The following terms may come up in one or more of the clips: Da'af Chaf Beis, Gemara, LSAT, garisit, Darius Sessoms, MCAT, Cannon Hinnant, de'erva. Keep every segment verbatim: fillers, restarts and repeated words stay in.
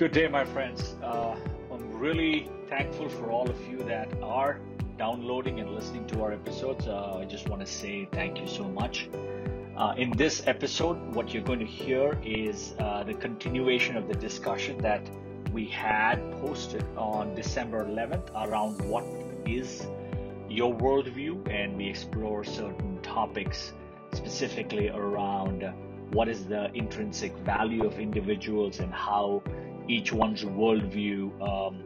Good day, my friends. Uh, I'm really thankful for all of you that are downloading and listening to our episodes. Uh, I just want to say thank you so much. Uh, in this episode, what you're going to hear is uh, the continuation of the discussion that we had posted on December eleventh around what is your worldview, and we explore certain topics specifically around what is the intrinsic value of individuals and how each one's worldview um,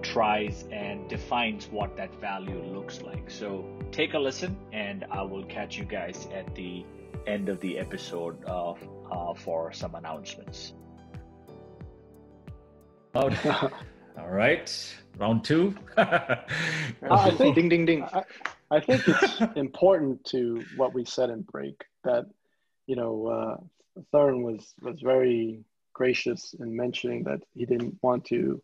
tries and defines what that value looks like. So take a listen, and I will catch you guys at the end of the episode uh, uh, for some announcements. All right, round two. uh, I think, ding, ding, ding. I, I think it's important to what we said in break that, you know, uh, Thurin was, was very gracious in mentioning that he didn't want to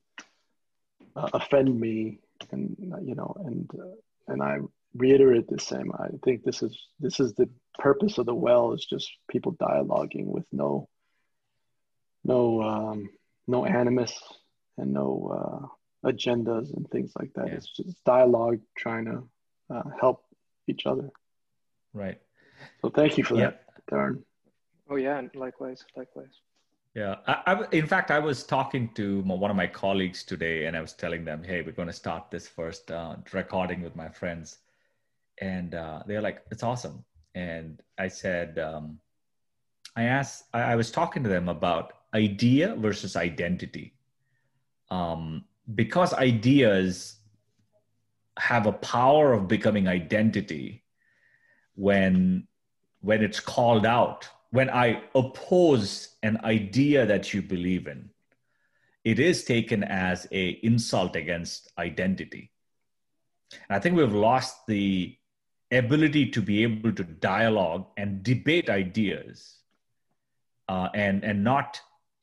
uh, offend me, and you know, and uh, and I reiterate the same. I think this is this is the purpose of the well, is just people dialoguing with no no um, no animus and no uh, agendas and things like that. Yeah. It's just dialogue, trying to uh, help each other. Right. So thank you for yeah. that, Thurin. Oh yeah, and likewise, likewise. Yeah, I, I, in fact, I was talking to my, one of my colleagues today, and I was telling them, hey, we're going to start this first uh, recording with my friends. And uh, they're like, it's awesome. And I said, um, I asked, I, I was talking to them about idea versus identity. Um, because ideas have a power of becoming identity when when it's called out. When I oppose an idea that you believe in, it is taken as an insult against identity. And I think we've lost the ability to be able to dialogue and debate ideas uh, and, and not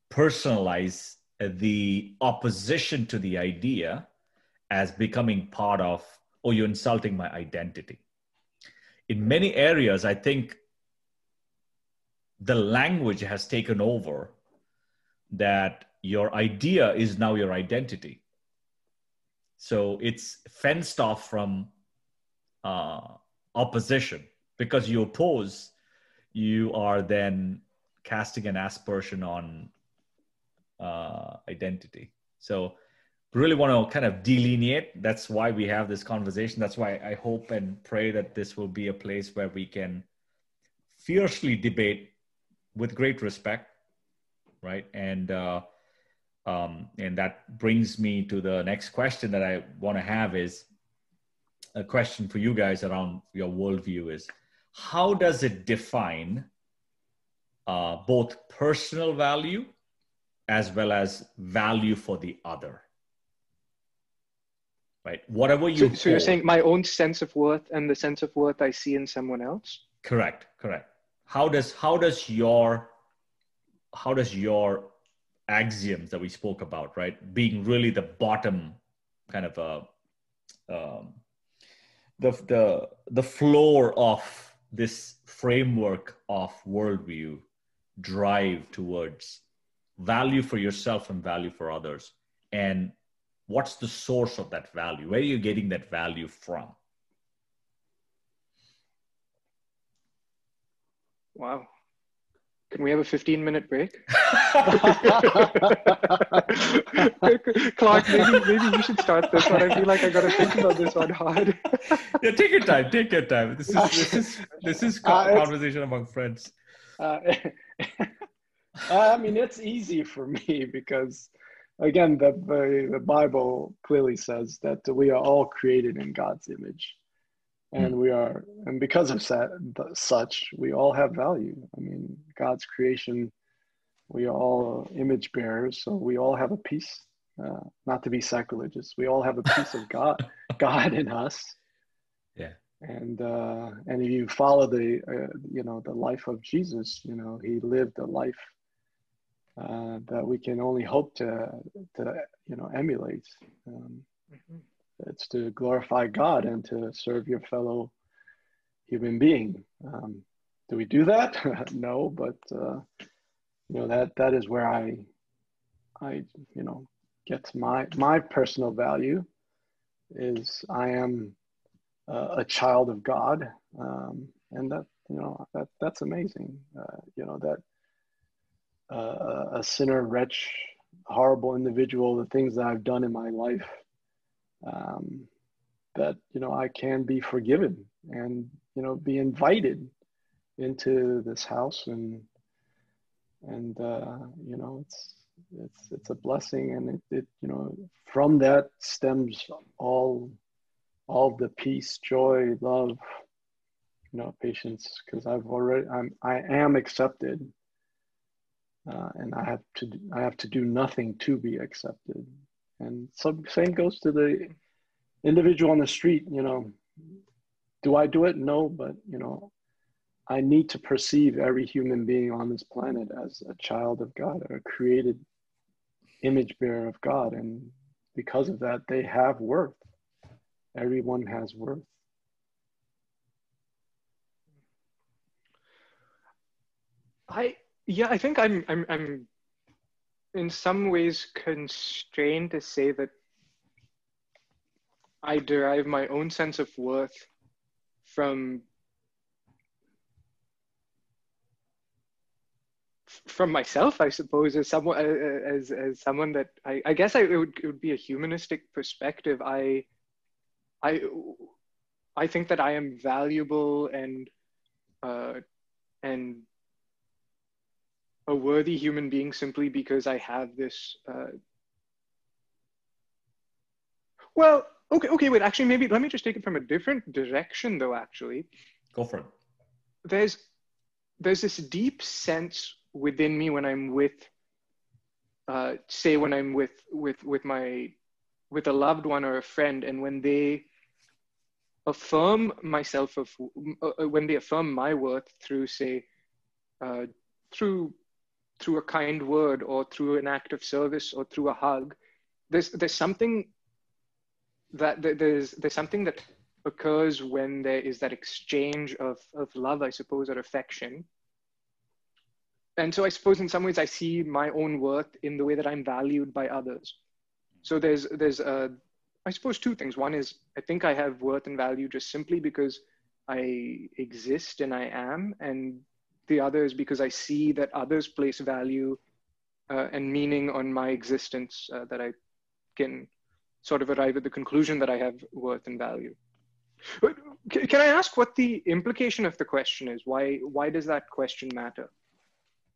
personalize the opposition to the idea as becoming part of, oh, you're insulting my identity. In many areas, I think the language has taken over that your idea is now your identity. So it's fenced off from uh, opposition. Because you oppose, you are then casting an aspersion on uh, identity. So really want to kind of delineate. That's why we have this conversation. That's why I hope and pray that this will be a place where we can fiercely debate with great respect, right? And uh, um, and that brings me to the next question that I want to have, is a question for you guys around your worldview is, how does it define uh, both personal value as well as value for the other, right? Whatever you- So, so you're saying my own sense of worth and the sense of worth I see in someone else? Correct, correct. How does how does your how does your axioms that we spoke about, right, being really the bottom kind of a um, the the the floor of this framework of worldview, drive towards value for yourself and value for others, and what's the source of that value? Where are you getting that value from? Wow. Can we have a fifteen minute break? Clark, maybe, maybe you should start this one. I feel like I got to think about this one hard. Yeah, take your time. Take your time. This is this is, this is uh, conversation among friends. Uh, I mean, it's easy for me because, again, the, the Bible clearly says that we are all created in God's image. And we are, and because of such, we all have value. I mean, God's creation, we are all image bearers, so we all have a piece, uh, not to be sacrilegious, we all have a piece of God, God in us. Yeah. And uh, and if you follow the, uh, you know, the life of Jesus, you know, he lived a life uh, that we can only hope to, to you know, emulate. Um, mm-hmm. It's to glorify God and to serve your fellow human being. Um, do we do that? No, but uh, you know that that is where I I, you know, gets my, my personal value is I am uh, a child of God. Um, and that, you know, that that's amazing. Uh, you know, that uh, a sinner, wretch, horrible individual, the things that I've done in my life, um, that, you know, I can be forgiven and, you know, be invited into this house, and, and, uh, you know, it's, it's, it's a blessing. And it, it, you know, from that stems all, all the peace, joy, love, you know, patience, because I've already, I'm, I am accepted. Uh, and I have to, I have to do nothing to be accepted. And some same goes to the individual on the street. You know, do I do it? No, but you know, I need to perceive every human being on this planet as a child of God, or a created image bearer of God. And because of that, they have worth. Everyone has worth. I, yeah, I think I'm, I'm, I'm in some ways constrained to say that I derive my own sense of worth from from myself, I suppose, as someone, as, as someone that I, I guess I, it would, it would be a humanistic perspective. I, I, I think that I am valuable and, uh, and a worthy human being simply because I have this, uh, well, okay, okay, wait, actually, maybe let me just take it from a different direction though, actually. Go for it. There's, there's this deep sense within me when I'm with, uh, say when I'm with, with, with my, with a loved one or a friend, and when they affirm myself of, uh, when they affirm my worth through, say, uh, through, through a kind word or through an act of service or through a hug, there's, there's something that there's, there's something that occurs when there is that exchange of, of love, I suppose, or affection. And so I suppose in some ways I see my own worth in the way that I'm valued by others. So there's, there's uh, I suppose, two things. One is I think I have worth and value just simply because I exist and I am. And the other is because I see that others place value uh, and meaning on my existence, uh, that I can sort of arrive at the conclusion that I have worth and value. Can I ask what the implication of the question is? Why, why does that question matter?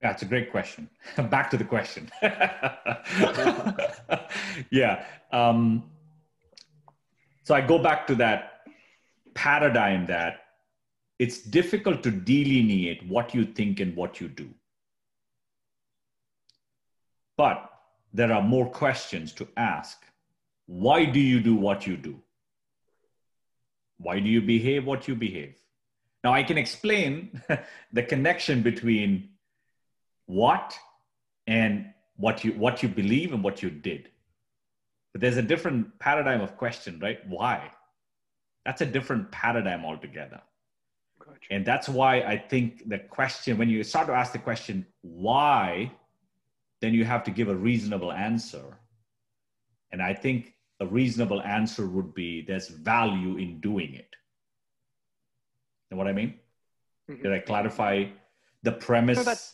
That's a great question. Back to the question. Yeah. Um, so I go back to that paradigm that it's difficult to delineate what you think and what you do. But there are more questions to ask. Why do you do what you do? Why do you behave what you behave? Now I can explain the connection between what and what you, what you believe and what you did. But there's a different paradigm of question, right? Why? That's a different paradigm altogether. Gotcha. And that's why I think the question, when you start to ask the question, why, then you have to give a reasonable answer. And I think a reasonable answer would be there's value in doing it. You know what I mean? Mm-hmm. Did I clarify the premise no, that,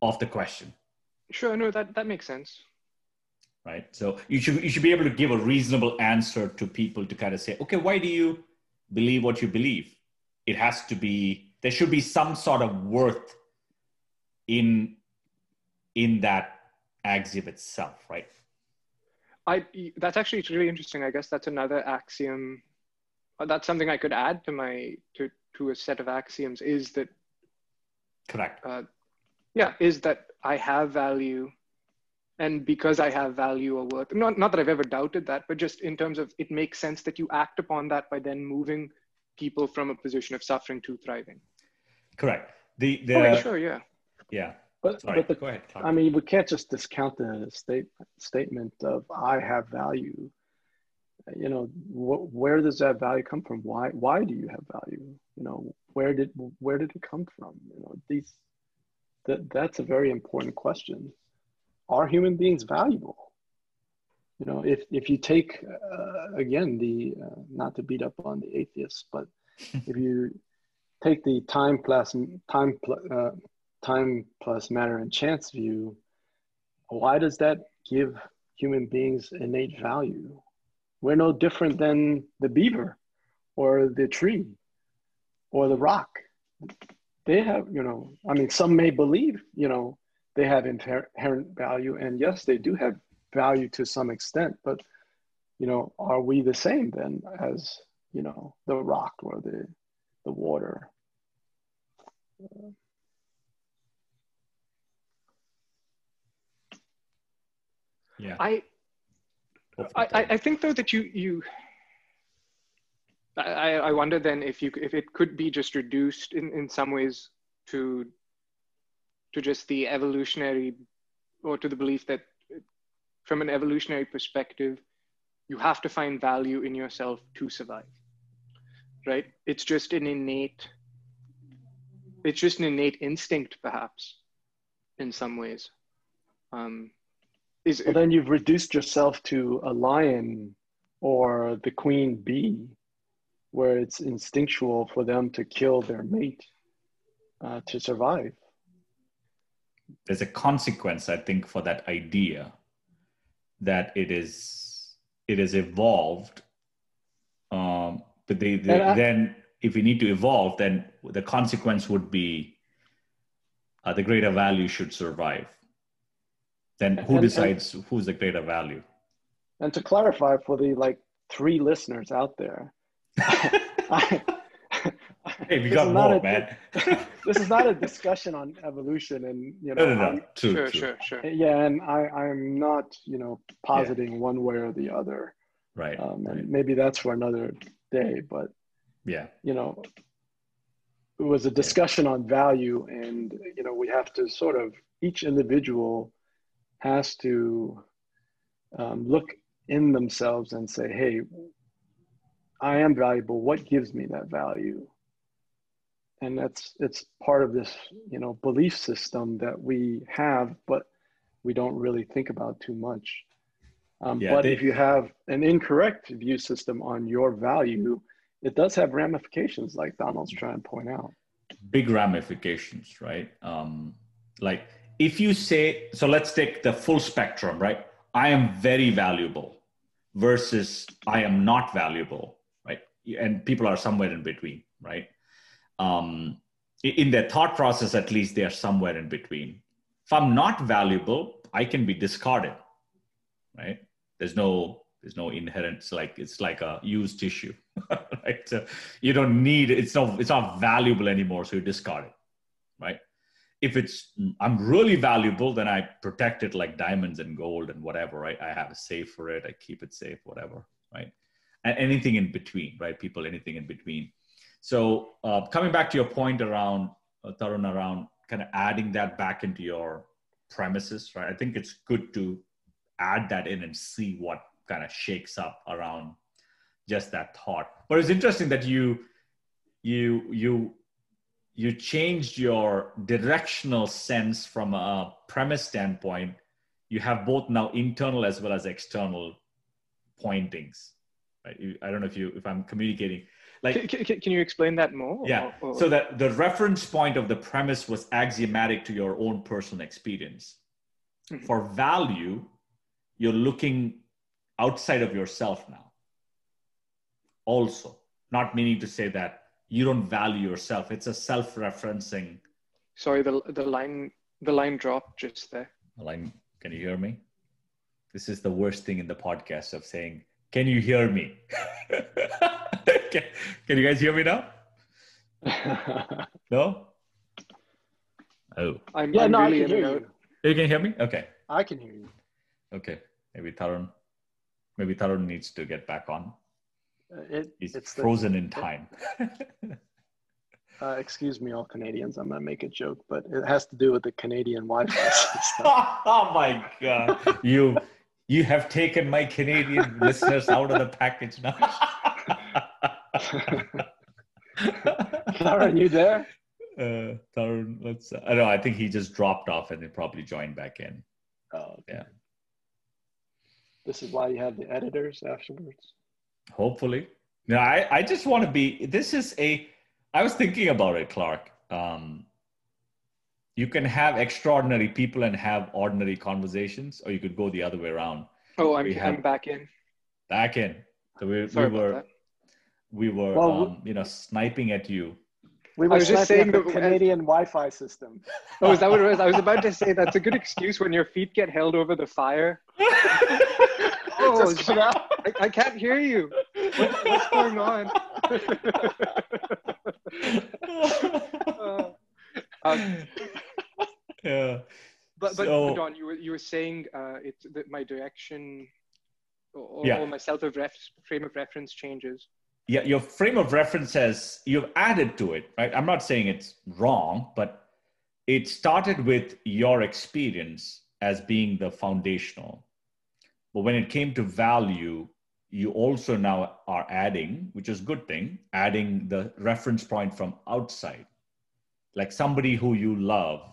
of the question? Sure, no, that, that makes sense. Right, so you should, you should be able to give a reasonable answer to people to kind of say, okay, why do you believe what you believe? It has to be, there should be some sort of worth in, in that axiom itself, right? I, that's actually, it's really interesting. I guess that's another axiom. That's something I could add to my, to, to a set of axioms is that. Correct. Uh, yeah. Is that I have value, and because I have value or worth, not, not that I've ever doubted that, but just in terms of, it makes sense that you act upon that by then moving people from a position of suffering to thriving. Correct. The, the, okay, sure. Yeah. Yeah. But, but the, go ahead, I mean, we can't just discount the state, statement of I have value. You know, wh where does that value come from? Why, why do you have value? You know, where did, where did it come from? You know, these, that, that's a very important question. are human beings valuable? You know, if, if you take, uh, again, the, uh, not to beat up on the atheists, but if you take the time plus, time, uh, time plus matter and chance view, why does that give human beings innate value? We're no different than the beaver or the tree or the rock. They have, you know, I mean, some may believe, you know, they have inherent value, and yes, they do have value to some extent, but, you know, are we the same then as, you know, the rock or the, the water? Uh, yeah. I, I, I think though that you, you, I, I wonder then if you, if it could be just reduced in, in some ways to, to just the evolutionary, or to the belief that from an evolutionary perspective, you have to find value in yourself to survive, right? It's just an innate, it's just an innate instinct perhaps in some ways. Um, Is well, then you've reduced yourself to a lion or the queen bee, where it's instinctual for them to kill their mate uh, to survive. There's a consequence, I think, for that idea that it is it is evolved. Um, but they, they, I, then, if we need to evolve, then the consequence would be uh, the greater value should survive. Then who and, decides and, who's the greater value? And to clarify for the like three listeners out there, I, hey, we got more, a, man. This is not a discussion on evolution, and you know, no, no, no. True, sure, true. sure, sure. Yeah, and I, I'm not, you know, positing yeah. one way or the other. Right. Um, right. And maybe that's for another day, but yeah, you know, it was a discussion yeah. on value, and you know, we have to sort of each individual has to um, look in themselves and say, hey, I am valuable. What gives me that value? And that's, it's part of this, you know, belief system that we have, but we don't really think about too much. Um, yeah, but they, if you have an incorrect view system on your value, it does have ramifications, like Donald's trying to point out. Big ramifications, right? Um, like, if you say, so let's take the full spectrum, right? I am very valuable versus I am not valuable, right? And people are somewhere in between, right? Um, in their thought process, at least, they are somewhere in between. If I'm not valuable, I can be discarded, right? There's no, there's no inherent, like, it's like a used tissue, right? So you don't need, it's not, it's not valuable anymore, so you discard it, right? If it's, I'm really valuable, then I protect it like diamonds and gold and whatever, right? I have a safe for it. I keep it safe, whatever, right? And anything in between, right? People, anything in between. So uh, coming back to your point around, uh, Tarun, around kind of adding that back into your premises, right? I think it's good to add that in and see what kind of shakes up around just that thought. But it's interesting that you, you, you, you changed your directional sense from a premise standpoint. You have both now internal as well as external pointings. Right? You, I don't know if you, if I'm communicating. Like, can, can, can you explain that more? Yeah. Or, or? So that the reference point of the premise was axiomatic to your own personal experience. Mm-hmm. For value, you're looking outside of yourself now. Also, not meaning to say that you don't value yourself. It's a self-referencing. Sorry, the the line the line dropped just there. The line, can you hear me? This is the worst thing in the podcast of saying, can you hear me? can, can you guys hear me now? No? Oh. I'm, yeah, I'm no, really I can hear you. You can hear me? Okay. I can hear you. Okay. Maybe Tarun, maybe Tarun needs to get back on. It, it's, it's frozen the, in time. It, uh, excuse me, all Canadians. I'm going to make a joke, but it has to do with the Canadian Wi-Fi system. Oh my God. You you have taken my Canadian listeners out of the package now. Tarun, you there? Uh, Tarun, let's, I don't know. I think he just dropped off and then probably joined back in. Oh, okay. Yeah. This is why you have the editors afterwards. Hopefully. No, I, I just want to be, this is a, I was thinking about it, Clark. Um, you can have extraordinary people and have ordinary conversations, or you could go the other way around. Oh, I'm, have, I'm back in. Back in. So we, Sorry we were, that. we were, well, um, you know, sniping at you. We were I was just saying the Canadian Wi-Fi system. Oh, is that what it was? I was about to say that's a good excuse when your feet get held over the fire. Oh, I, I can't hear you. What, what's going on? uh, um, yeah. But but so, Don, you were you were saying uh, it's that my direction, or, yeah. or my self of ref frame of reference changes. Yeah, your frame of reference has, you've added to it, right? I'm not saying it's wrong, but it started with your experience as being the foundational. But when it came to value, you also now are adding, which is a good thing, adding the reference point from outside, like somebody who you loved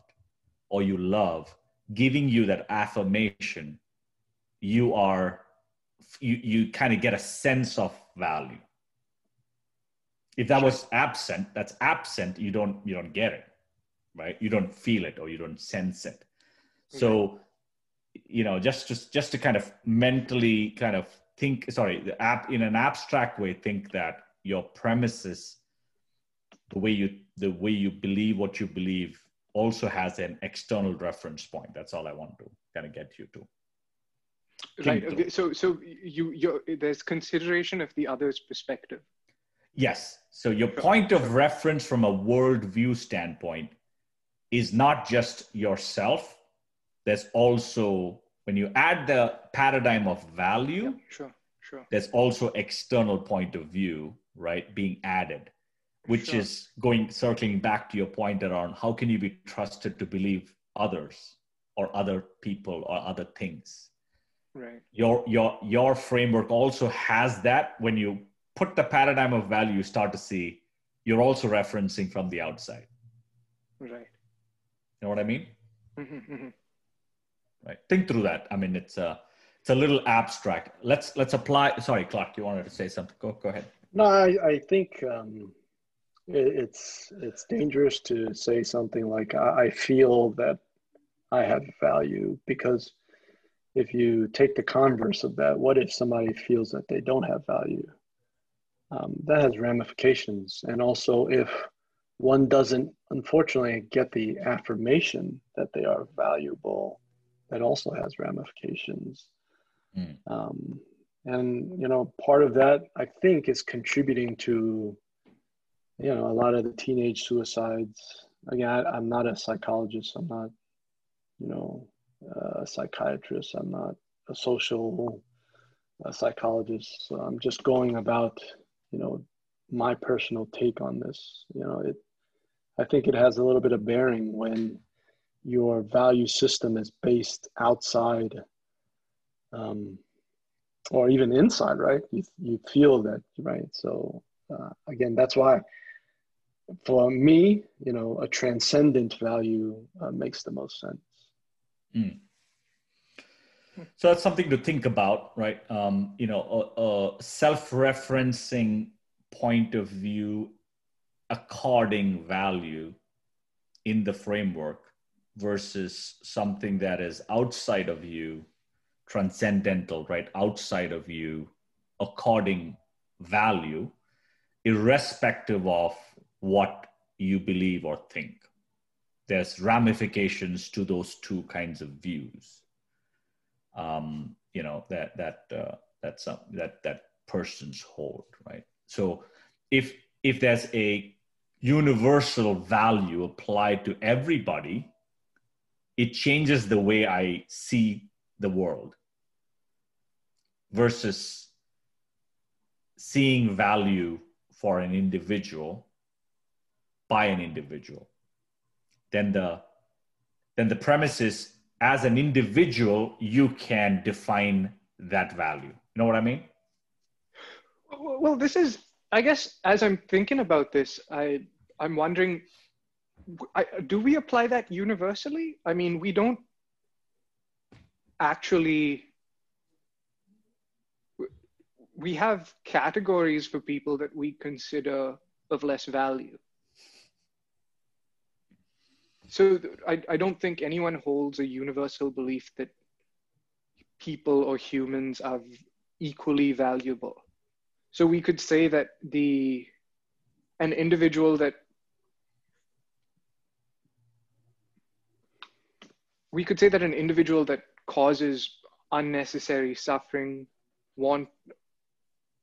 or you love, giving you that affirmation, you are, you, you kind of get a sense of value. If that was absent, that's absent, you don't, you don't get it, right? You don't feel it or you don't sense it. Okay. So, you know, just, just, just to kind of mentally kind of think, sorry, the app in an abstract way, think that your premises, the way you, the way you believe what you believe also has an external reference point. That's all I want to kind of get you to. Right. Okay. So, so you, you're, there's consideration of the other's perspective. Yes. So your point of reference from a worldview standpoint is not just yourself. There's also, when you add the paradigm of value, yeah, sure, sure. there's also external point of view, right, being added, which sure. is going, circling back to your point around how can you be trusted to believe others or other people or other things. Right. Your, your, your framework also has that. When you put the paradigm of value, you start to see you're also referencing from the outside. Right. You know what I mean? Mm-hmm, mm-hmm. Right. Think through that. I mean, it's a, it's a little abstract. Let's, let's apply. Sorry, Clark, you wanted to say something. Go, go ahead. No, I, I think um, it, it's, it's dangerous to say something like, I, I feel that I have value, because if you take the converse of that, what if somebody feels that they don't have value? Um, that has ramifications. And also if one doesn't, unfortunately, get the affirmation that they are valuable, that also has ramifications. Mm. Um, and, you know, part of that, I think, is contributing to, you know, a lot of the teenage suicides. Again, I, I'm not a psychologist. I'm not, you know, a psychiatrist. I'm not a social a psychologist. So I'm just going about, you know, my personal take on this. You know, it, I think it has a little bit of bearing when your value system is based outside um, or even inside, right? You, you feel that, right? So uh, again, that's why for me, you know, a transcendent value uh, makes the most sense. Mm. So that's something to think about, right? Um, you know, a, a self-referencing point of view according value in the framework versus something that is outside of you, transcendental, right? Outside of you, according value, irrespective of what you believe or think. There's ramifications to those two kinds of views. Um, you know, that, that, uh, that's, uh, that, that person's hold, right? So if, if there's a universal value applied to everybody, it changes the way I see the world versus seeing value for an individual by an individual. Then the, then the premise is, as an individual, you can define that value. You know what I mean? Well, this is, I guess, as I'm thinking about this, I, I'm wondering, I, do we apply that universally? I mean, we don't, actually, we have categories for people that we consider of less value. So I, I don't think anyone holds a universal belief that people or humans are equally valuable. So we could say that the, an individual that, we could say that an individual that causes unnecessary suffering, want,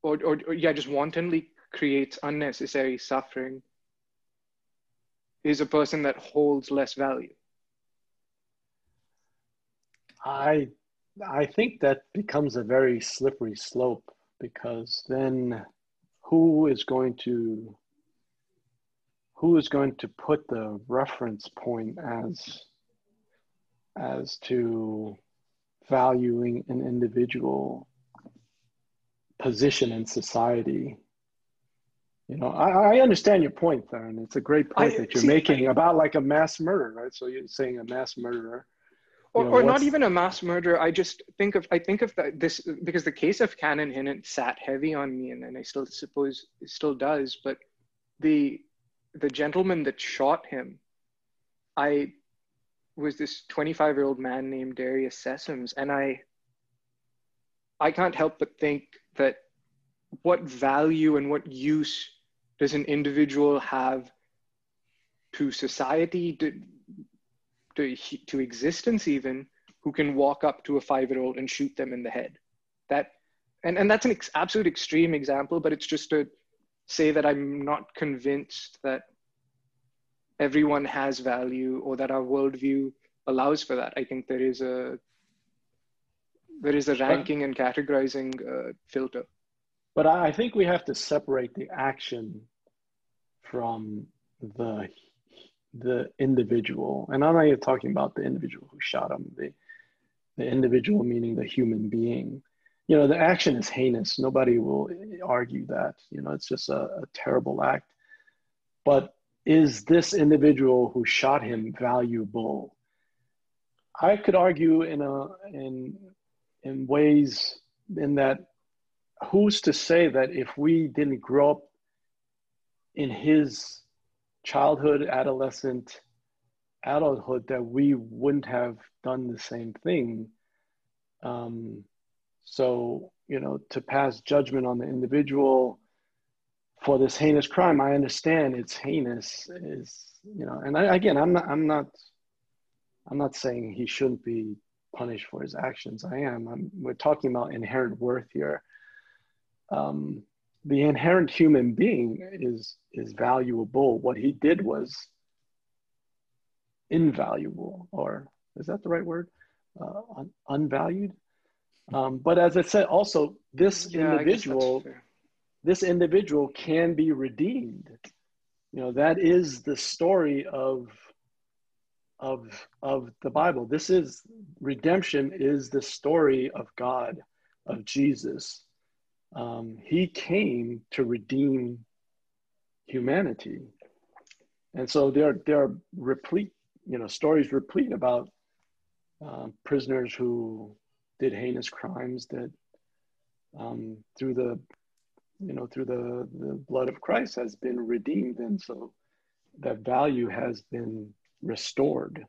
or, or, or yeah, just wantonly creates unnecessary suffering is a person that holds less value. I, I think that becomes a very slippery slope, because then who is going to, who is going to put the reference point as, as to valuing an individual position in society? You know, I, I understand your point, Theron. It's a great point I, that you're see, making I, about like a mass murder, right? So you're saying a mass murderer, or, you know, or not even a mass murderer. I just think of I think of the, this because the case of Cannon Hinnant sat heavy on me, and, and I still suppose it still does. But the the gentleman that shot him, I was this twenty-five-year-old man named Darius Sessoms, and I I can't help but think that, what value and what use does an individual have to society, to, to, to existence even, who can walk up to a five-year-old and shoot them in the head? That, and, and that's an ex- absolute extreme example, but it's just to say that I'm not convinced that everyone has value or that our worldview allows for that. I think there is a, there is a ranking and categorizing uh, filter. But I think we have to separate the action from the, the individual. And I'm not even talking about the individual who shot him, the, the individual meaning the human being. You know, the action is heinous. Nobody will argue that. You know, it's just a, a terrible act. But is this individual who shot him valuable? I could argue in a, in, in ways in that, who's to say that if we didn't grow up in his childhood, adolescent, adulthood, that we wouldn't have done the same thing? Um, so, you know, to pass judgment on the individual for this heinous crime, I understand it's heinous, is, you know, and I, again, I'm not, I'm not, I'm not saying he shouldn't be punished for his actions. I am, I'm, we're talking about inherent worth here. Um, the inherent human being is, is valuable. What he did was invaluable, or is that the right word? Uh, un unvalued. Um, but as I said, also this yeah, individual, this individual can be redeemed. You know, that is the story of, of, of the Bible. This is, redemption is the story of God, of Jesus. Um, he came to redeem humanity. And so there, there are replete, you know, stories replete about uh, prisoners who did heinous crimes that um, through the, you know, through the, the blood of Christ has been redeemed. And so that value has been restored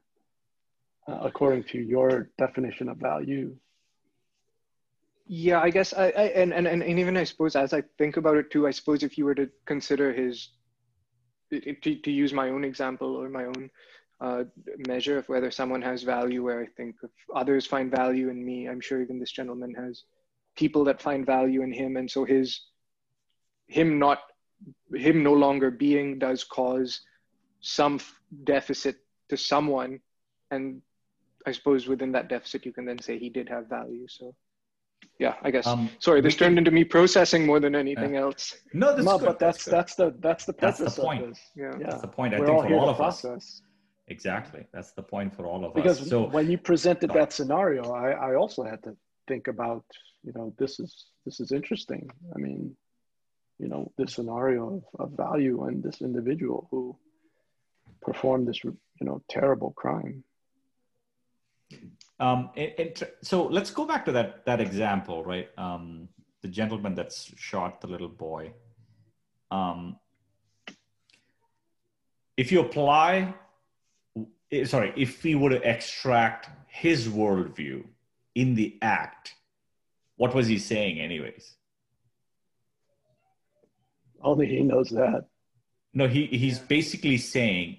uh, according to your definition of value. Yeah, I guess, I, I and, and, and even I suppose as I think about it too, I suppose if you were to consider his, to, to use my own example or my own uh, measure of whether someone has value, where I think if others find value in me, I'm sure even this gentleman has people that find value in him. And so his, him not, him no longer being does cause some deficit to someone. And I suppose within that deficit, you can then say he did have value, so. Yeah, I guess. Um, Sorry, this turned can, into me processing more than anything yeah. else. No, that's no but that's that's, that's the that's the that's the point. Yeah. That's the point. I We're think all for all of process. us. Exactly, that's the point for all of because us. Because so, when you presented but, that scenario, I, I also had to think about, you know, this is this is interesting. I mean, you know, this scenario of, of value and this individual who performed this, you know, terrible crime. Um, it, it, so let's go back to that, that example, right? Um, the gentleman that shot the little boy. Um, if you apply, sorry, if we were to extract his worldview in the act, what was he saying anyways? Only he knows that. No, he, he's basically saying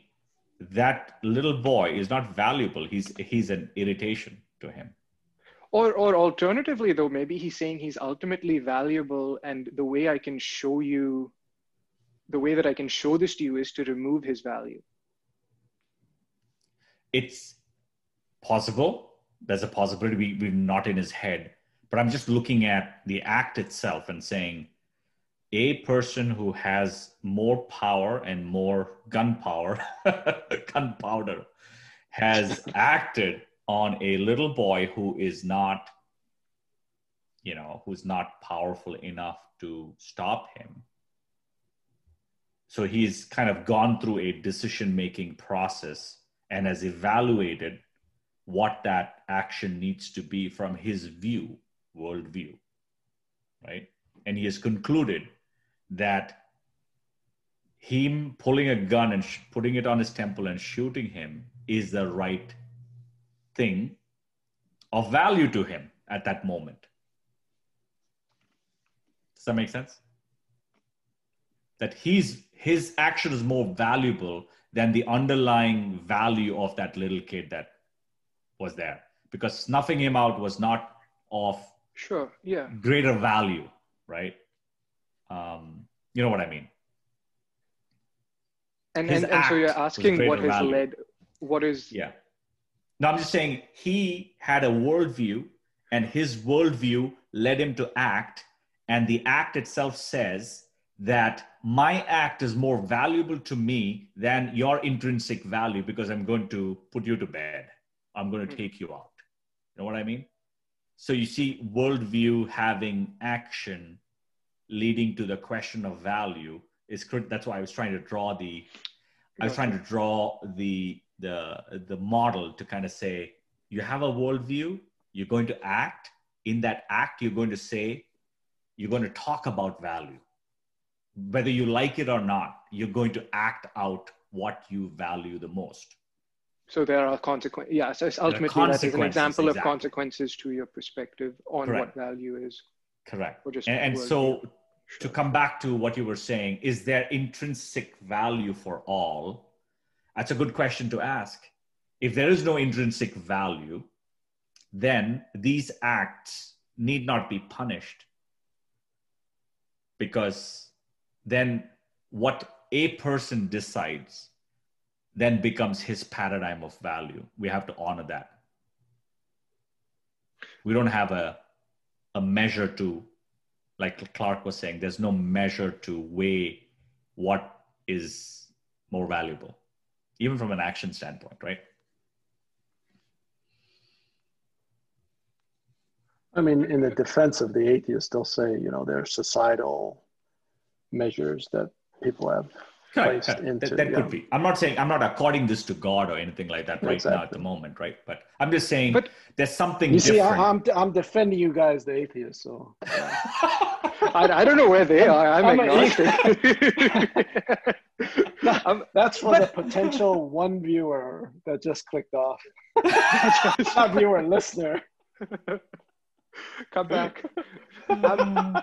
that little boy is not valuable. He's, he's an irritation to him. Or, or alternatively, though, maybe he's saying he's ultimately valuable, and the way I can show you, the way that I can show this to you is to remove his value. It's possible. There's a possibility we, we're not in his head. But I'm just looking at the act itself and saying, a person who has more power and more gun power, gunpowder, has acted on a little boy who is not, you know, who's not powerful enough to stop him. So he's kind of gone through a decision-making process and has evaluated what that action needs to be from his view, worldview, right? And he has concluded that him pulling a gun and sh- putting it on his temple and shooting him is the right thing of value to him at that moment. Does that make sense? That he's, his action is more valuable than the underlying value of that little kid that was there, because snuffing him out was not of sure, yeah, greater value, right? Um, you know what I mean? And, and, and so you're asking what has value. led, what is... Yeah. No, I'm just saying he had a worldview, and his worldview led him to act. And the act itself says that my act is more valuable to me than your intrinsic value, because I'm going to put you to bed. I'm going to take you out. You know what I mean? So you see worldview having action leading to the question of value is, that's why I was trying to draw the, I was trying to draw the, the, the model to kind of say, you have a worldview, you're going to act. In that act, you're going to say, you're going to talk about value. Whether you like it or not, you're going to act out what you value the most. So there are consequences. Yeah, so it's ultimately that is an example exactly. of consequences to your perspective on Correct. what value is. Correct. And, and so sure. to come back to what you were saying, is there intrinsic value for all? That's a good question to ask. If there is no intrinsic value, then these acts need not be punished, because then what a person decides then becomes his paradigm of value. We have to honor that. We don't have a, a measure to, like Clark was saying, there's no measure to weigh what is more valuable, even from an action standpoint, right? I mean, in the defense of the atheist, they'll say, you know, there are societal measures that people have Correct. placed into. That, that yeah. could be. I'm not saying, I'm not according this to God or anything like that right exactly. now at the moment, right? But I'm just saying but there's something you different. You see, I, I'm, I'm defending you guys, the atheists, so. I, I don't know where they are. I'm, I'm agnostic. I'm, that's for but, the potential one viewer that just clicked off. Not viewer, listener. Come back. Um,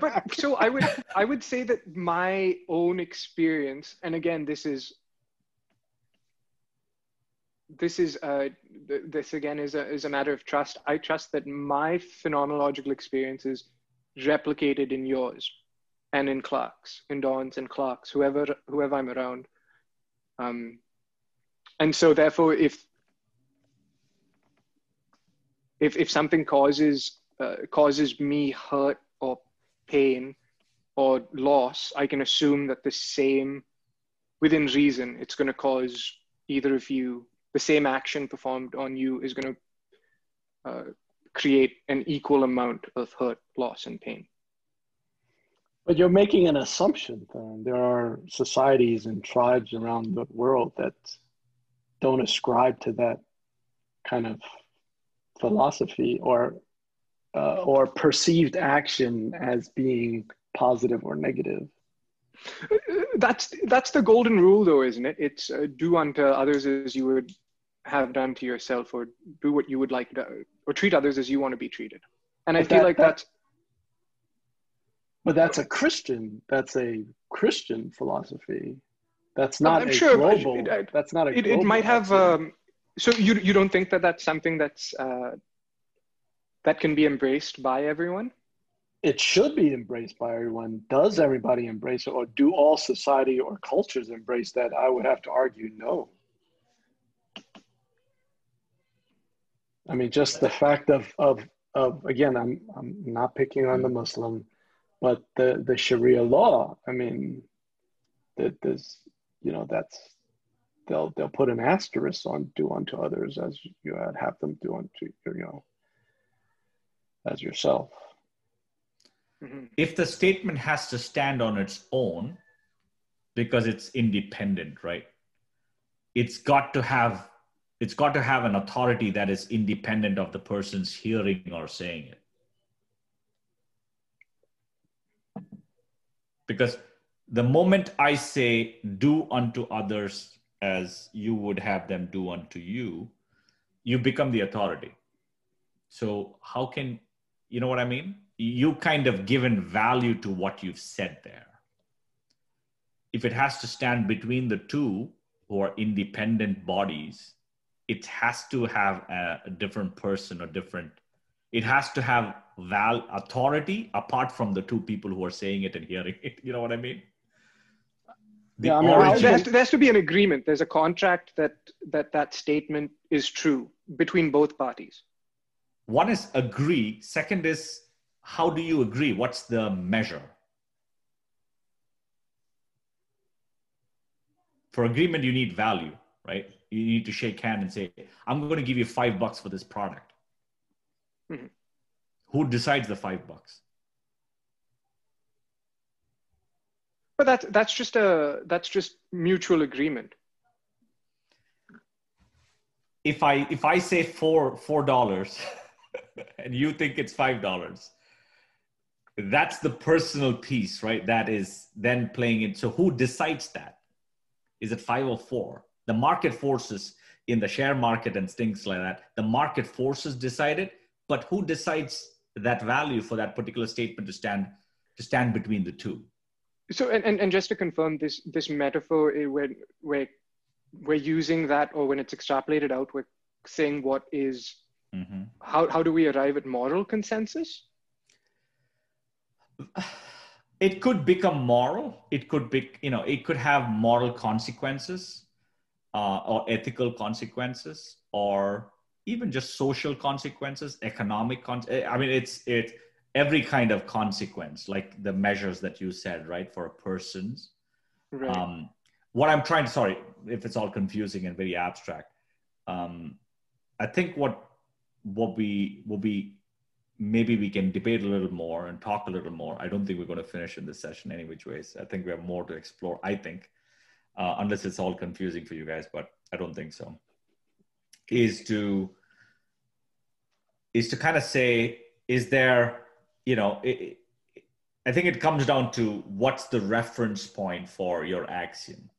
but so I would I would say that my own experience, and again, this is this is uh, this again is a is a matter of trust. I trust that my phenomenological experience is replicated in yours, and in Clark's, in Dawn's, and Clark's, whoever whoever I'm around. Um, and so therefore, if If if something causes uh, causes me hurt or pain or loss, I can assume that the same, within reason, it's going to cause either of you, the same action performed on you is going to uh, create an equal amount of hurt, loss, and pain. But you're making an assumption, then. There are societies and tribes around the world that don't ascribe to that kind of philosophy or uh, or perceived action as being positive or negative. That's that's the golden rule, though, isn't it? It's uh, do unto others as you would have done to yourself, or do what you would like to, or treat others as you want to be treated. And but I feel that, like that, that's. But that's a Christian. That's a Christian philosophy. That's not I'm a sure global. It, it, that's not a. It, global it might have. Um, so you you don't think that that's something that's uh, that can be embraced by everyone? It should be embraced by everyone. Does everybody embrace it, or do all society or cultures embrace that? I would have to argue no. I mean, just the fact of, of, of again, I'm, I'm not picking on the Muslim, but the, the Sharia law, I mean, there's, you know, that's, they'll, they'll put an asterisk on do unto others as you have them do unto, you know, as yourself. If the statement has to stand on its own, because it's independent, right? It's got to have, it's got to have an authority that is independent of the person's hearing or saying it. Because the moment I say, do unto others as you would have them do unto you, you become the authority. So how can, you know what I mean? You kind of given value to what you've said there. If it has to stand between the two who are independent bodies, it has to have a, a different person or different, it has to have val authority apart from the two people who are saying it and hearing it. You know what I mean? The yeah, I mean origin... there, has to, there has to be an agreement. There's a contract that that, that statement is true between both parties. One is agree. Second is, how do you agree? What's the measure? For agreement, you need value, right? You need to shake hands and say, I'm going to give you five bucks for this product. Mm-hmm. Who decides the five bucks? But that's, that's just a, that's just mutual agreement. If I, if I say four, four dollars and you think it's five dollars, that's the personal piece, right? That is then playing it. So who decides that? Is it five or four? The market forces in the share market and things like that, the market forces decide it, but who decides that value for that particular statement to stand to stand between the two? So, and, and, and just to confirm this, this metaphor, when we're, we're using that, or when it's extrapolated out, we're saying what is, mm-hmm. how, how do we arrive at moral consensus? It could become moral. It could be, you know, it could have moral consequences uh, or ethical consequences, or even just social consequences, economic con- I mean, it's it every kind of consequence, like the measures that you said, right, for persons. Right. Um, what I'm trying to, sorry, if it's all confusing and very abstract. Um, I think what what we will be, maybe we can debate a little more and talk a little more. I don't think we're going to finish in this session any which ways. I think we have more to explore, I think, uh, unless it's all confusing for you guys, but I don't think so, is to, is to kind of say, is there, you know, it, it, I think it comes down to what's the reference point for your axiom,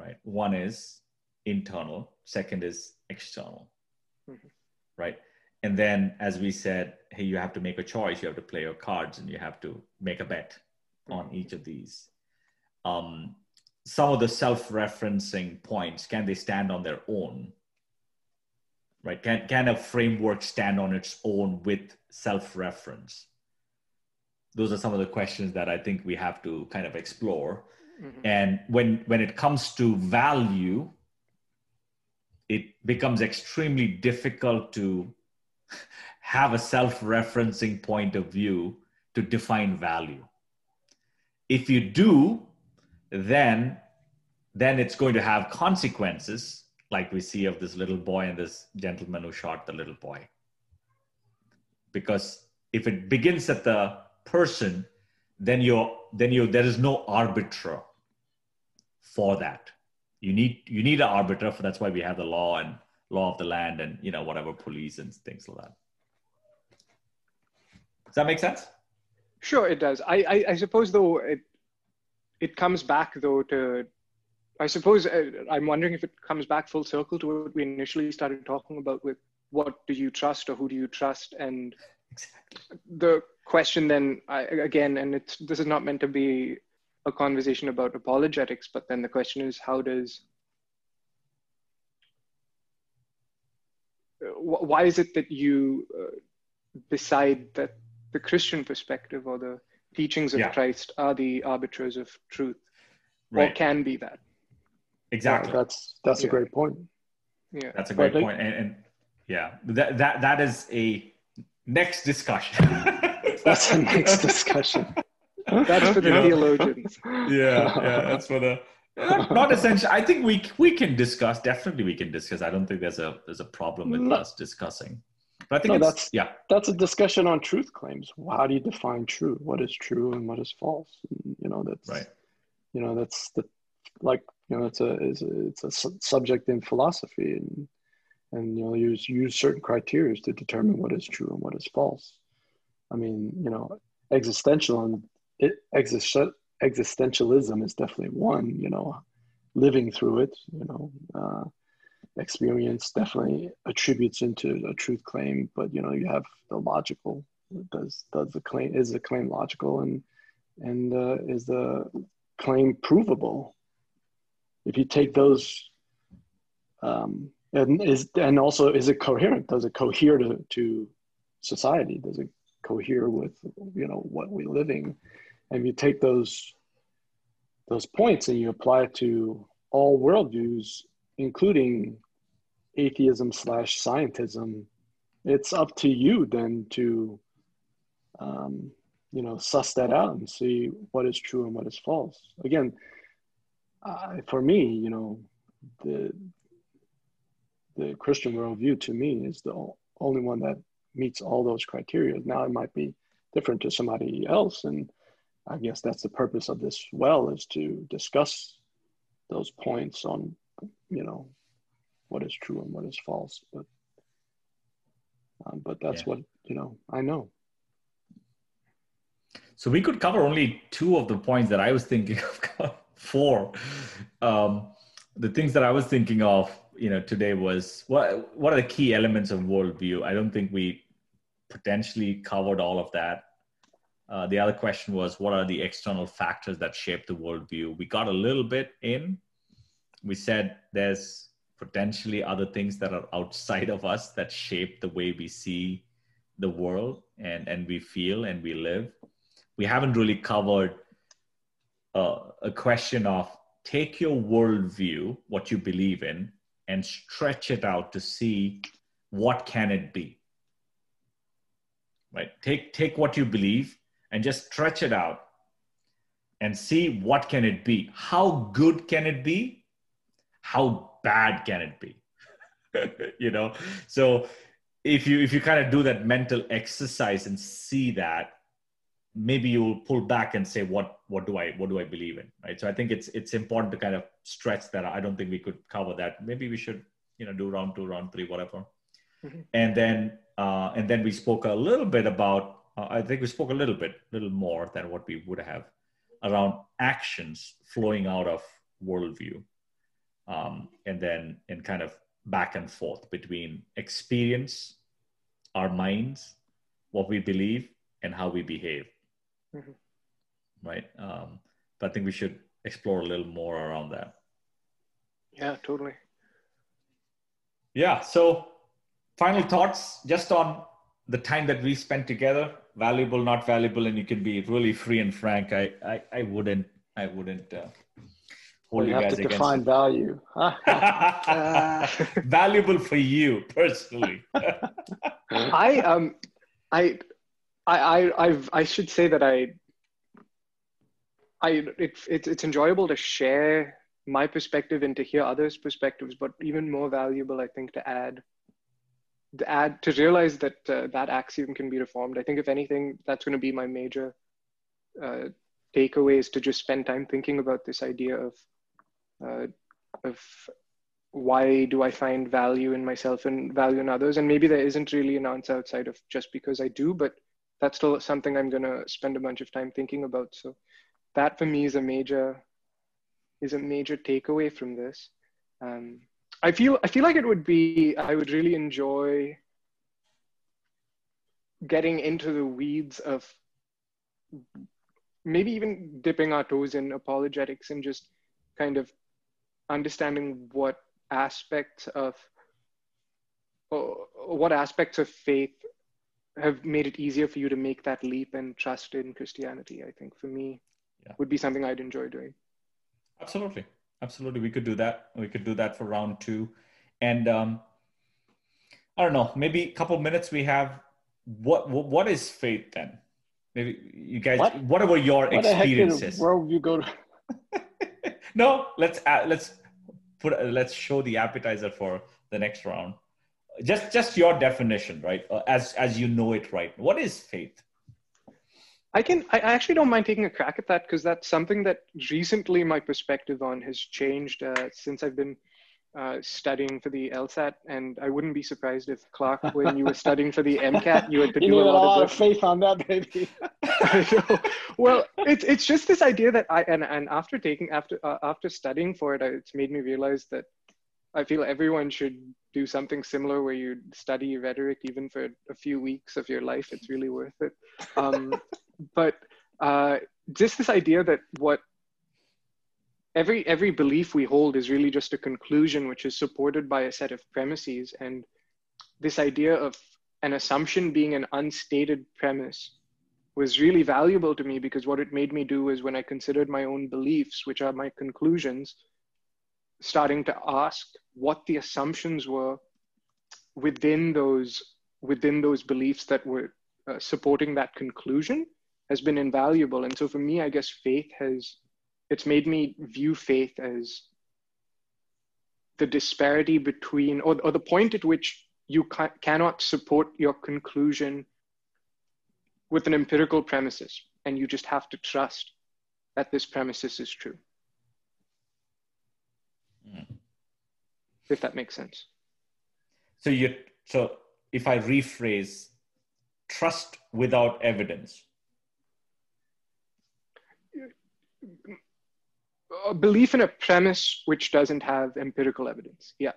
right? One is internal, second is external, mm-hmm. right? And then, as we said, hey, you have to make a choice. You have to play your cards and you have to make a bet on each of these. Um, some of the self-referencing points, can they stand on their own? Right? Can, can a framework stand on its own with self-reference? Those are some of the questions that I think we have to kind of explore. Mm-hmm. And when, when it comes to value, it becomes extremely difficult to have a self-referencing point of view to define value. If you do, then, then it's going to have consequences, like we see of this little boy and this gentleman who shot the little boy. Because if it begins at the person, then you're, then you there is no arbiter for that. You need you need an arbiter, for that's why we have the law and law of the land and, you know, whatever police and things like that. Does that make sense? Sure, it does. I, I, I suppose, though, it, it comes back, though, to, I suppose, I, I'm wondering if it comes back full circle to what we initially started talking about with what do you trust or who do you trust? And exactly. The question then, I, again, and it's, this is not meant to be a conversation about apologetics, but then the question is, how does, why is it that you decide that the Christian perspective or the teachings of yeah. Christ are the arbiters of truth, right. or can be that? Exactly. Yeah, that's that's yeah. a great point. Yeah, that's a great right. point, and, and yeah, that that that is a next discussion. That's a next discussion. That's for the you theologians. Know? Yeah, yeah, that's for the not, not essential. I think we we can discuss. Definitely, we can discuss. I don't think there's a there's a problem with no. us discussing. But I think no, it's, that's yeah. That's a discussion on truth claims. How do you define true? What is true and what is false? And, you know, that's right. You know, that's the like you know, it's a it's a, it's a su subject in philosophy, and and you know, use use certain criteria to determine what is true and what is false. I mean, you know, existential and It, exist, existentialism is definitely one, you know, living through it, you know, uh, experience definitely attributes into a truth claim, but, you know, you have the logical, does, does the claim, is the claim logical and, and uh, is the claim provable? If you take those, um, and, is, and also, is it coherent? Does it cohere to, to society? Does it cohere with, you know, what we're living? And you take those those points and you apply it to all worldviews, including atheism slash scientism. It's up to you then to, um, you know, suss that out and see what is true and what is false. Again, uh, for me, you know, the the Christian worldview to me is the only one that meets all those criteria. Now it might be different to somebody else, and I guess that's the purpose of this well, is to discuss those points on, you know, what is true and what is false. But, um, but that's yeah. what, you know, I know. So we could cover only two of the points that I was thinking of, four. Um, the things that I was thinking of, you know, today was what, what are the key elements of worldview? I don't think we potentially covered all of that. Uh, the other question was, what are the external factors that shape the worldview? We got a little bit in. We said there's potentially other things that are outside of us that shape the way we see the world and, and we feel and we live. We haven't really covered uh, a question of take your worldview, what you believe in, and stretch it out to see what can it be, right? Take, take what you believe and just stretch it out and see what can it be. How good can it be? How bad can it be? You know, so if you, if you kind of do that mental exercise and see that, maybe you will pull back and say, what, what do I, what do I believe in? Right. So I think it's, it's important to kind of stretch that. I don't think we could cover that. Maybe we should, you know, do round two, round three, whatever. Mm-hmm. And then, uh, and then we spoke a little bit about, uh, I think we spoke a little bit, little more than what we would have around actions flowing out of worldview. Um, and then, and kind of back and forth between experience, our minds, what we believe and how we behave. Mm-hmm. Right. Um, but I think we should explore a little more around that. Yeah, totally. Yeah. So final thoughts just on the time that we spent together, valuable, not valuable, and you can be really free and frank. I, I, I wouldn't, I wouldn't uh, hold we you guys against. You have to define value. uh, valuable for you personally. I, um, I, I, I, I've, I should say that I, I, it, it, it's enjoyable to share my perspective and to hear others' perspectives, but even more valuable, I think, to add, to add, to realize that uh, that axiom can be reformed. I think if anything, that's going to be my major uh, takeaway, is to just spend time thinking about this idea of, uh, of why do I find value in myself and value in others? And maybe there isn't really an answer outside of just because I do, but that's still something I'm going to spend a bunch of time thinking about. So that for me is a major, is a major takeaway from this. Um, I feel, I feel like it would be, I would really enjoy getting into the weeds of maybe even dipping our toes in apologetics and just kind of understanding what aspects of, or what aspects of faith have made it easier for you to make that leap and trust in Christianity, I think, for me, yeah, would be something I'd enjoy doing. Absolutely. Absolutely. We could do that. We could do that for round two. And um, I don't know, maybe a couple minutes we have. What, what, what is faith then? Maybe you guys, what, what were your what experiences? The heck did, where would you go to? No, let's, uh, let's put, uh, let's show the appetizer for the next round. Just, just your definition, right? Uh, as, as you know it, right? What is faith? I can, I actually don't mind taking a crack at that, because that's something that recently my perspective on has changed uh, since I've been uh, studying for the LSAT. And I wouldn't be surprised if, Clark, when you were studying for the MCAT, you had to you do a lot, a lot of, of faith on that, baby. I know. Well, it's it's just this idea that I, and, and after taking, after, uh, after studying for it, I, it's made me realize that I feel everyone should do something similar where you study rhetoric even for a few weeks of your life. It's really worth it. Um, But uh, just this idea that what every every belief we hold is really just a conclusion, which is supported by a set of premises. And this idea of an assumption being an unstated premise was really valuable to me, because what it made me do is, when I considered my own beliefs, which are my conclusions, starting to ask what the assumptions were within those, within those beliefs that were uh, supporting that conclusion, has been invaluable. And so for me, I guess faith has, it's made me view faith as the disparity between, or, or the point at which you ca- cannot support your conclusion with an empirical premises, and you just have to trust that this premises is true. Mm. If that makes sense. So you, so if I rephrase, trust without evidence. A belief in a premise which doesn't have empirical evidence. Yeah.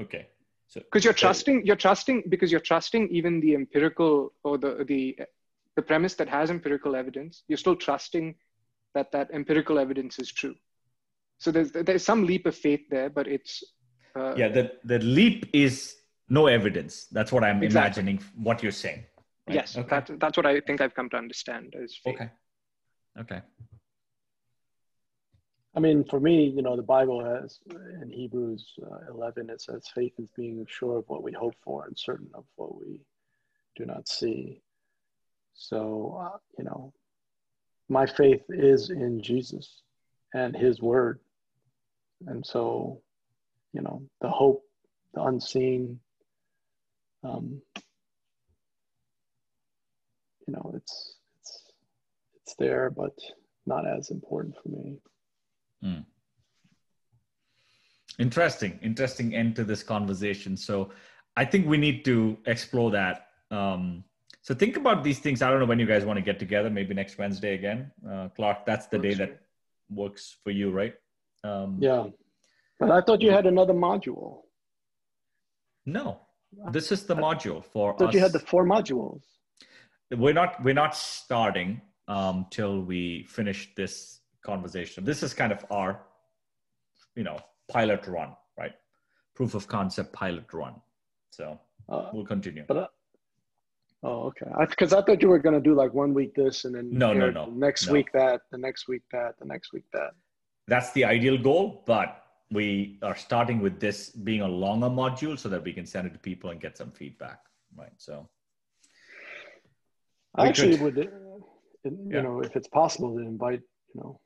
Okay. So because you're trusting, you're trusting because you're trusting even the empirical, or the the the premise that has empirical evidence, you're still trusting that that empirical evidence is true. So there's there's some leap of faith there, but it's uh, yeah. The the leap is no evidence. That's what I'm exactly. imagining. What you're saying. Right? Yes. Okay. That's that's what I think I've come to understand as faith. Okay. Okay. I mean, for me, you know, the Bible has, in Hebrews uh, eleven, it says, faith is being sure of what we hope for and certain of what we do not see. So, uh, you know, my faith is in Jesus and his word. And so, you know, the hope, the unseen, um, you know, it's, it's, it's there, but not as important for me. Mm. Interesting, interesting end to this conversation. So I think we need to explore that. Um, so think about these things. I don't know when you guys want to get together, maybe next Wednesday again. Uh, Clark, that's the day that works for you, right? Um, yeah. But I thought you had another module. No, this is the I module for us. I thought you had the four modules. We're not, we're not starting um, till we finish this conversation. This is kind of our, you know, pilot run, right? Proof of concept pilot run. So uh, we'll continue. But, uh, oh, okay. Because I, I thought you were going to do like one week this, and then no, no, no, next no. week that, the next week that, the next week that. That's the ideal goal, but we are starting with this being a longer module so that we can send it to people and get some feedback, right? So I actually could, would, you yeah. know, if it's possible to invite, you know,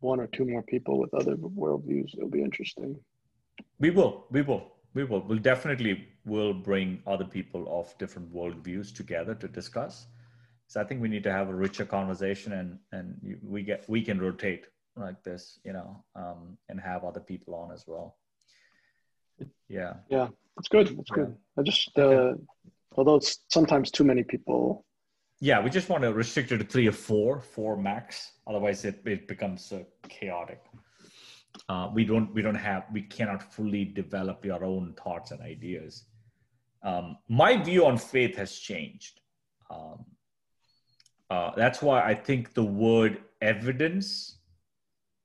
one or two more people with other worldviews. It'll be interesting. We will, we will, we will. We'll definitely will bring other people of different worldviews together to discuss. So I think we need to have a richer conversation, and and we get we can rotate like this, you know, um, and have other people on as well. Yeah. Yeah, it's good. It's good. I just, uh, okay. although it's sometimes too many people. Yeah, we just want to restrict it to three or four, four max. Otherwise, it, it becomes uh, chaotic. Uh, we don't, we don't have, we cannot fully develop your own thoughts and ideas. Um, my view on faith has changed. Um, uh, that's why I think the word evidence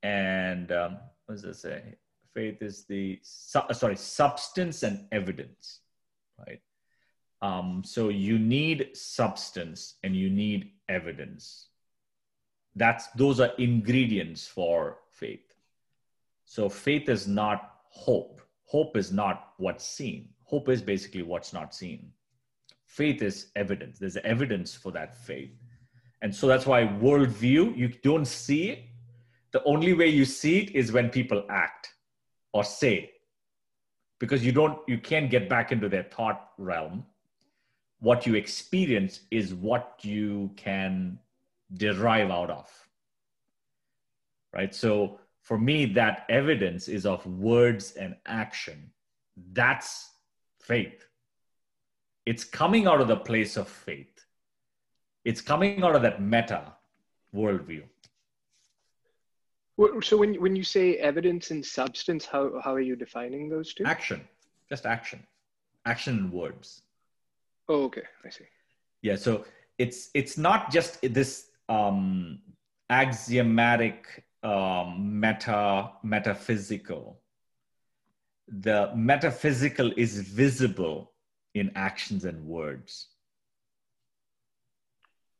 and um, what does it say? Faith is the, su- sorry, substance and evidence, right? Um, so you need substance and you need evidence. That's, those are ingredients for faith. So faith is not hope. Hope is not what's seen. Hope is basically what's not seen. Faith is evidence. There's evidence for that faith. And so that's why worldview, you don't see it. The only way you see it is when people act or say, because you don't, you can't get back into their thought realm. What you experience is what you can derive out of, right? So for me, that evidence is of words and action. That's faith. It's coming out of the place of faith. It's coming out of that meta worldview. So when when you say evidence and substance, how, how are you defining those two? Action, just action, action and words. Oh, okay, I see. Yeah, so it's it's not just this um, axiomatic um, meta metaphysical. The metaphysical is visible in actions and words,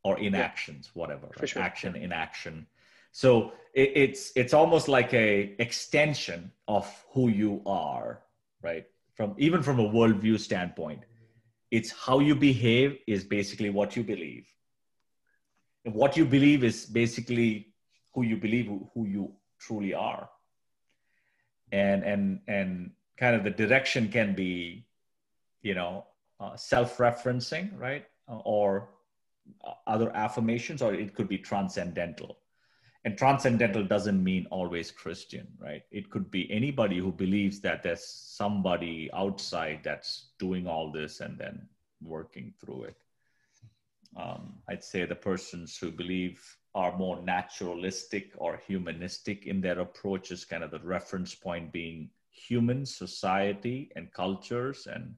or inactions, yeah. whatever. Right? Sure. Action, inaction. So it, it's it's almost like a extension of who you are, right? From even from a worldview standpoint, it's how you behave is basically what you believe. And what you believe is basically who you believe, who, who you truly are. And and and kind of the direction can be, you know, uh, self-referencing, right? Or other affirmations, or it could be transcendental. And transcendental doesn't mean always Christian, right? It could be anybody who believes that there's somebody outside that's doing all this and then working through it. Um, I'd say the persons who believe are more naturalistic or humanistic in their approaches, kind of the reference point being human society and cultures and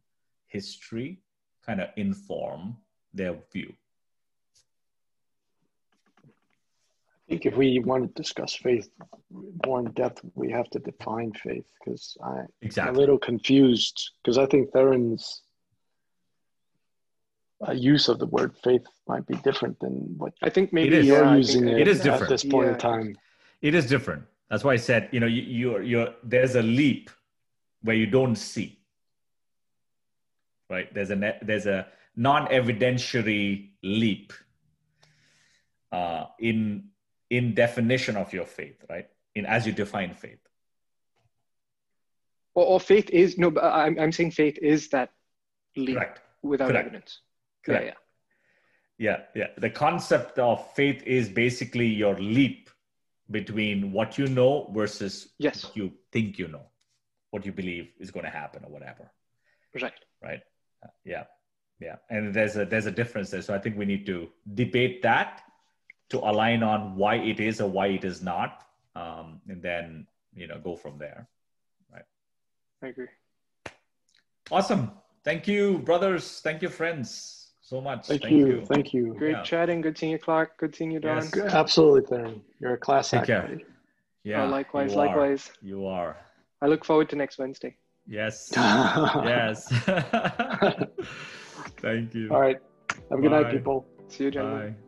history kind of inform their view. I think if we want to discuss faith more in depth, we have to define faith, because I, exactly. I'm a little confused, because I think Theron's uh, use of the word faith might be different than what I think maybe you're yeah, using it, it is different. At this point yeah. in time. It is different. That's why I said, you know, you, you're, you're, there's a leap where you don't see, right? There's a, there's a non-evidentiary leap uh, in... in definition of your faith, right? In as you define faith. Or, or faith is, no, I'm, I'm saying faith is that leap Correct. without Correct. evidence. Correct. Yeah yeah. yeah, yeah. The concept of faith is basically your leap between what you know versus yes. what you think you know, what you believe is going to happen or whatever. Right. Right. Uh, yeah. Yeah. And there's a, there's a difference there. So I think we need to debate that to align on why it is or why it is not, um, and then, you know, go from there, right? I agree. Awesome. Thank you, brothers. Thank you, friends, so much. Thank, Thank you. you. Thank you. Great yeah. chatting. Good seeing you, Clark. Good seeing you, Don. Yes. Absolutely, Theron. You're a class act. Yeah. Oh, likewise, you likewise. You are. I look forward to next Wednesday. Yes. yes. Thank you. All right. Have a good Bye. night, people. See you, gentlemen. Bye.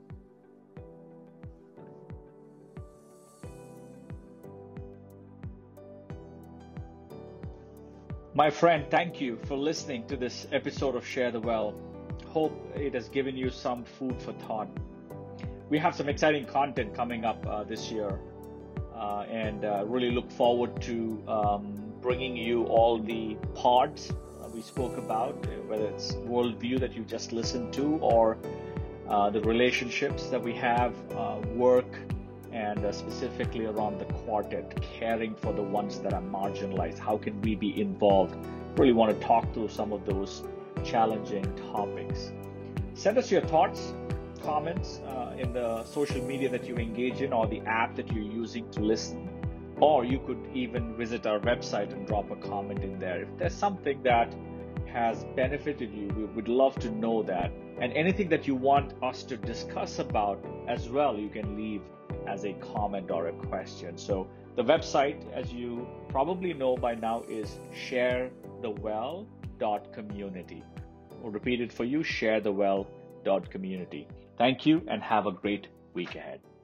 My friend, thank you for listening to this episode of Share the Well. Hope it has given you some food for thought. We have some exciting content coming up uh, this year uh, and uh, really look forward to um, bringing you all the pods uh, we spoke about, whether it's worldview that you just listened to or uh, the relationships that we have, uh, work, and uh, specifically around the quartet, caring for the ones that are marginalized. How can we be involved really want to talk through some of those challenging topics. Send us your thoughts, comments uh, in the social media that you engage in or the app that you're using to listen, or you could even visit our website and drop a comment in there. If there's something that has benefited you, we would love to know that. And anything that you want us to discuss about as well, you can leave as a comment or a question. So the website, as you probably know by now, is share the well dot community. We'll repeat it for you, share the well dot community. Thank you and have a great week ahead.